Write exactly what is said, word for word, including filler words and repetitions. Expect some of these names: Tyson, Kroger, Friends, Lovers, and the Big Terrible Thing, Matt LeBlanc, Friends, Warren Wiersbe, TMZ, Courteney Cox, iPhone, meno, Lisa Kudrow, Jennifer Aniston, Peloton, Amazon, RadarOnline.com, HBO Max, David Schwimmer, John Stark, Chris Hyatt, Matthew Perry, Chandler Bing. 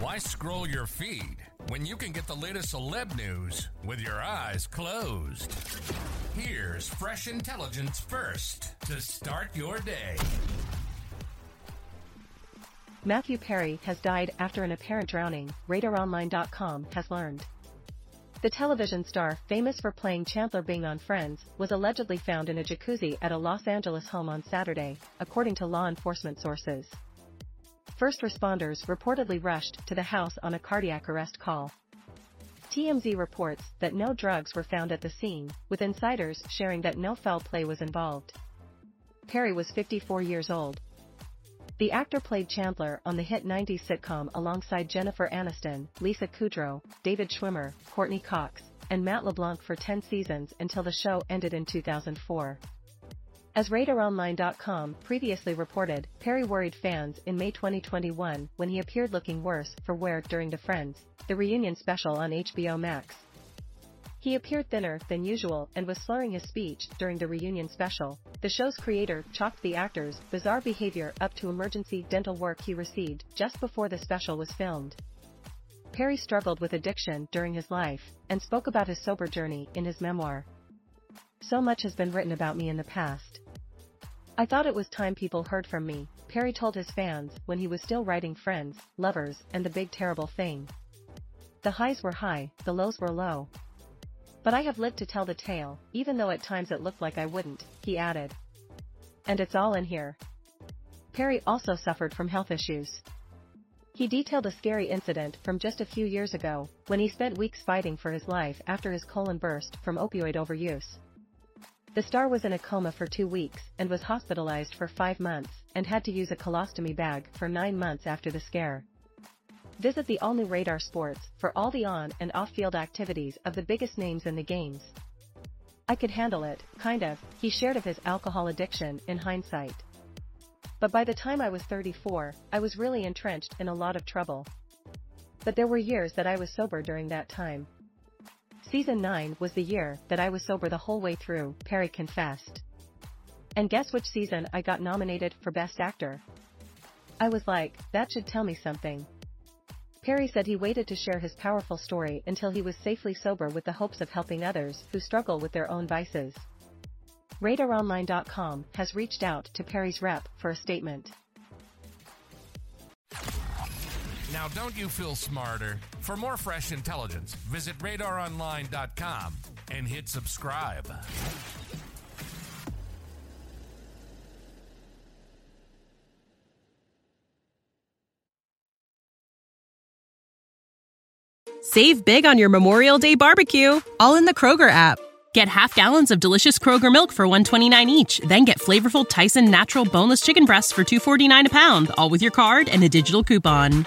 Why scroll your feed when you can get the latest celeb news with your eyes closed? Here's fresh intelligence first to start your day. Matthew Perry has died after an apparent drowning, Radar Online dot com has learned. The television star, famous for playing Chandler Bing on Friends, was allegedly found in a jacuzzi at a Los Angeles home on Saturday, according to law enforcement sources. First responders reportedly rushed to the house on a cardiac arrest call. T M Z reports that no drugs were found at the scene, with insiders sharing that no foul play was involved. Perry was fifty-four years old. The actor played Chandler on the hit nineties sitcom alongside Jennifer Aniston, Lisa Kudrow, David Schwimmer, Courteney Cox, and Matt LeBlanc for ten seasons until the show ended in two thousand four. As Radar Online dot com previously reported, Perry worried fans in May twenty twenty-one when he appeared looking worse for wear during the Friends, the reunion special on H B O Max. He appeared thinner than usual and was slurring his speech during the reunion special. The show's creator chalked the actor's bizarre behavior up to emergency dental work he received just before the special was filmed. Perry struggled with addiction during his life and spoke about his sober journey in his memoir. "So much has been written about me in the past. I thought it was time people heard from me," Perry told his fans when he was still writing Friends, Lovers, and the Big Terrible Thing. "The highs were high, the lows were low. But I have lived to tell the tale, even though at times it looked like I wouldn't," he added. "And it's all in here." Perry also suffered from health issues. He detailed a scary incident from just a few years ago, when he spent weeks fighting for his life after his colon burst from opioid overuse. The star was in a coma for two weeks and was hospitalized for five months and had to use a colostomy bag for nine months after the scare. Visit the all-new Radar Sports for all the on- and off-field activities of the biggest names in the games. "I could handle it, kind of," he shared of his alcohol addiction in hindsight. "But by the time I was thirty-four, I was really entrenched in a lot of trouble. But there were years that I was sober during that time. Season nine was the year that I was sober the whole way through," Perry confessed. "And guess which season I got nominated for Best Actor? I was like, that should tell me something." Perry said he waited to share his powerful story until he was safely sober with the hopes of helping others who struggle with their own vices. Radar Online dot com has reached out to Perry's rep for a statement. Now, don't you feel smarter? For more fresh intelligence, visit Radar Online dot com and hit subscribe. Save big on your Memorial Day barbecue, all in the Kroger app. Get half gallons of delicious Kroger milk for one dollar and twenty-nine cents each. Then get flavorful Tyson natural boneless chicken breasts for two dollars and forty-nine cents a pound, all with your card and a digital coupon.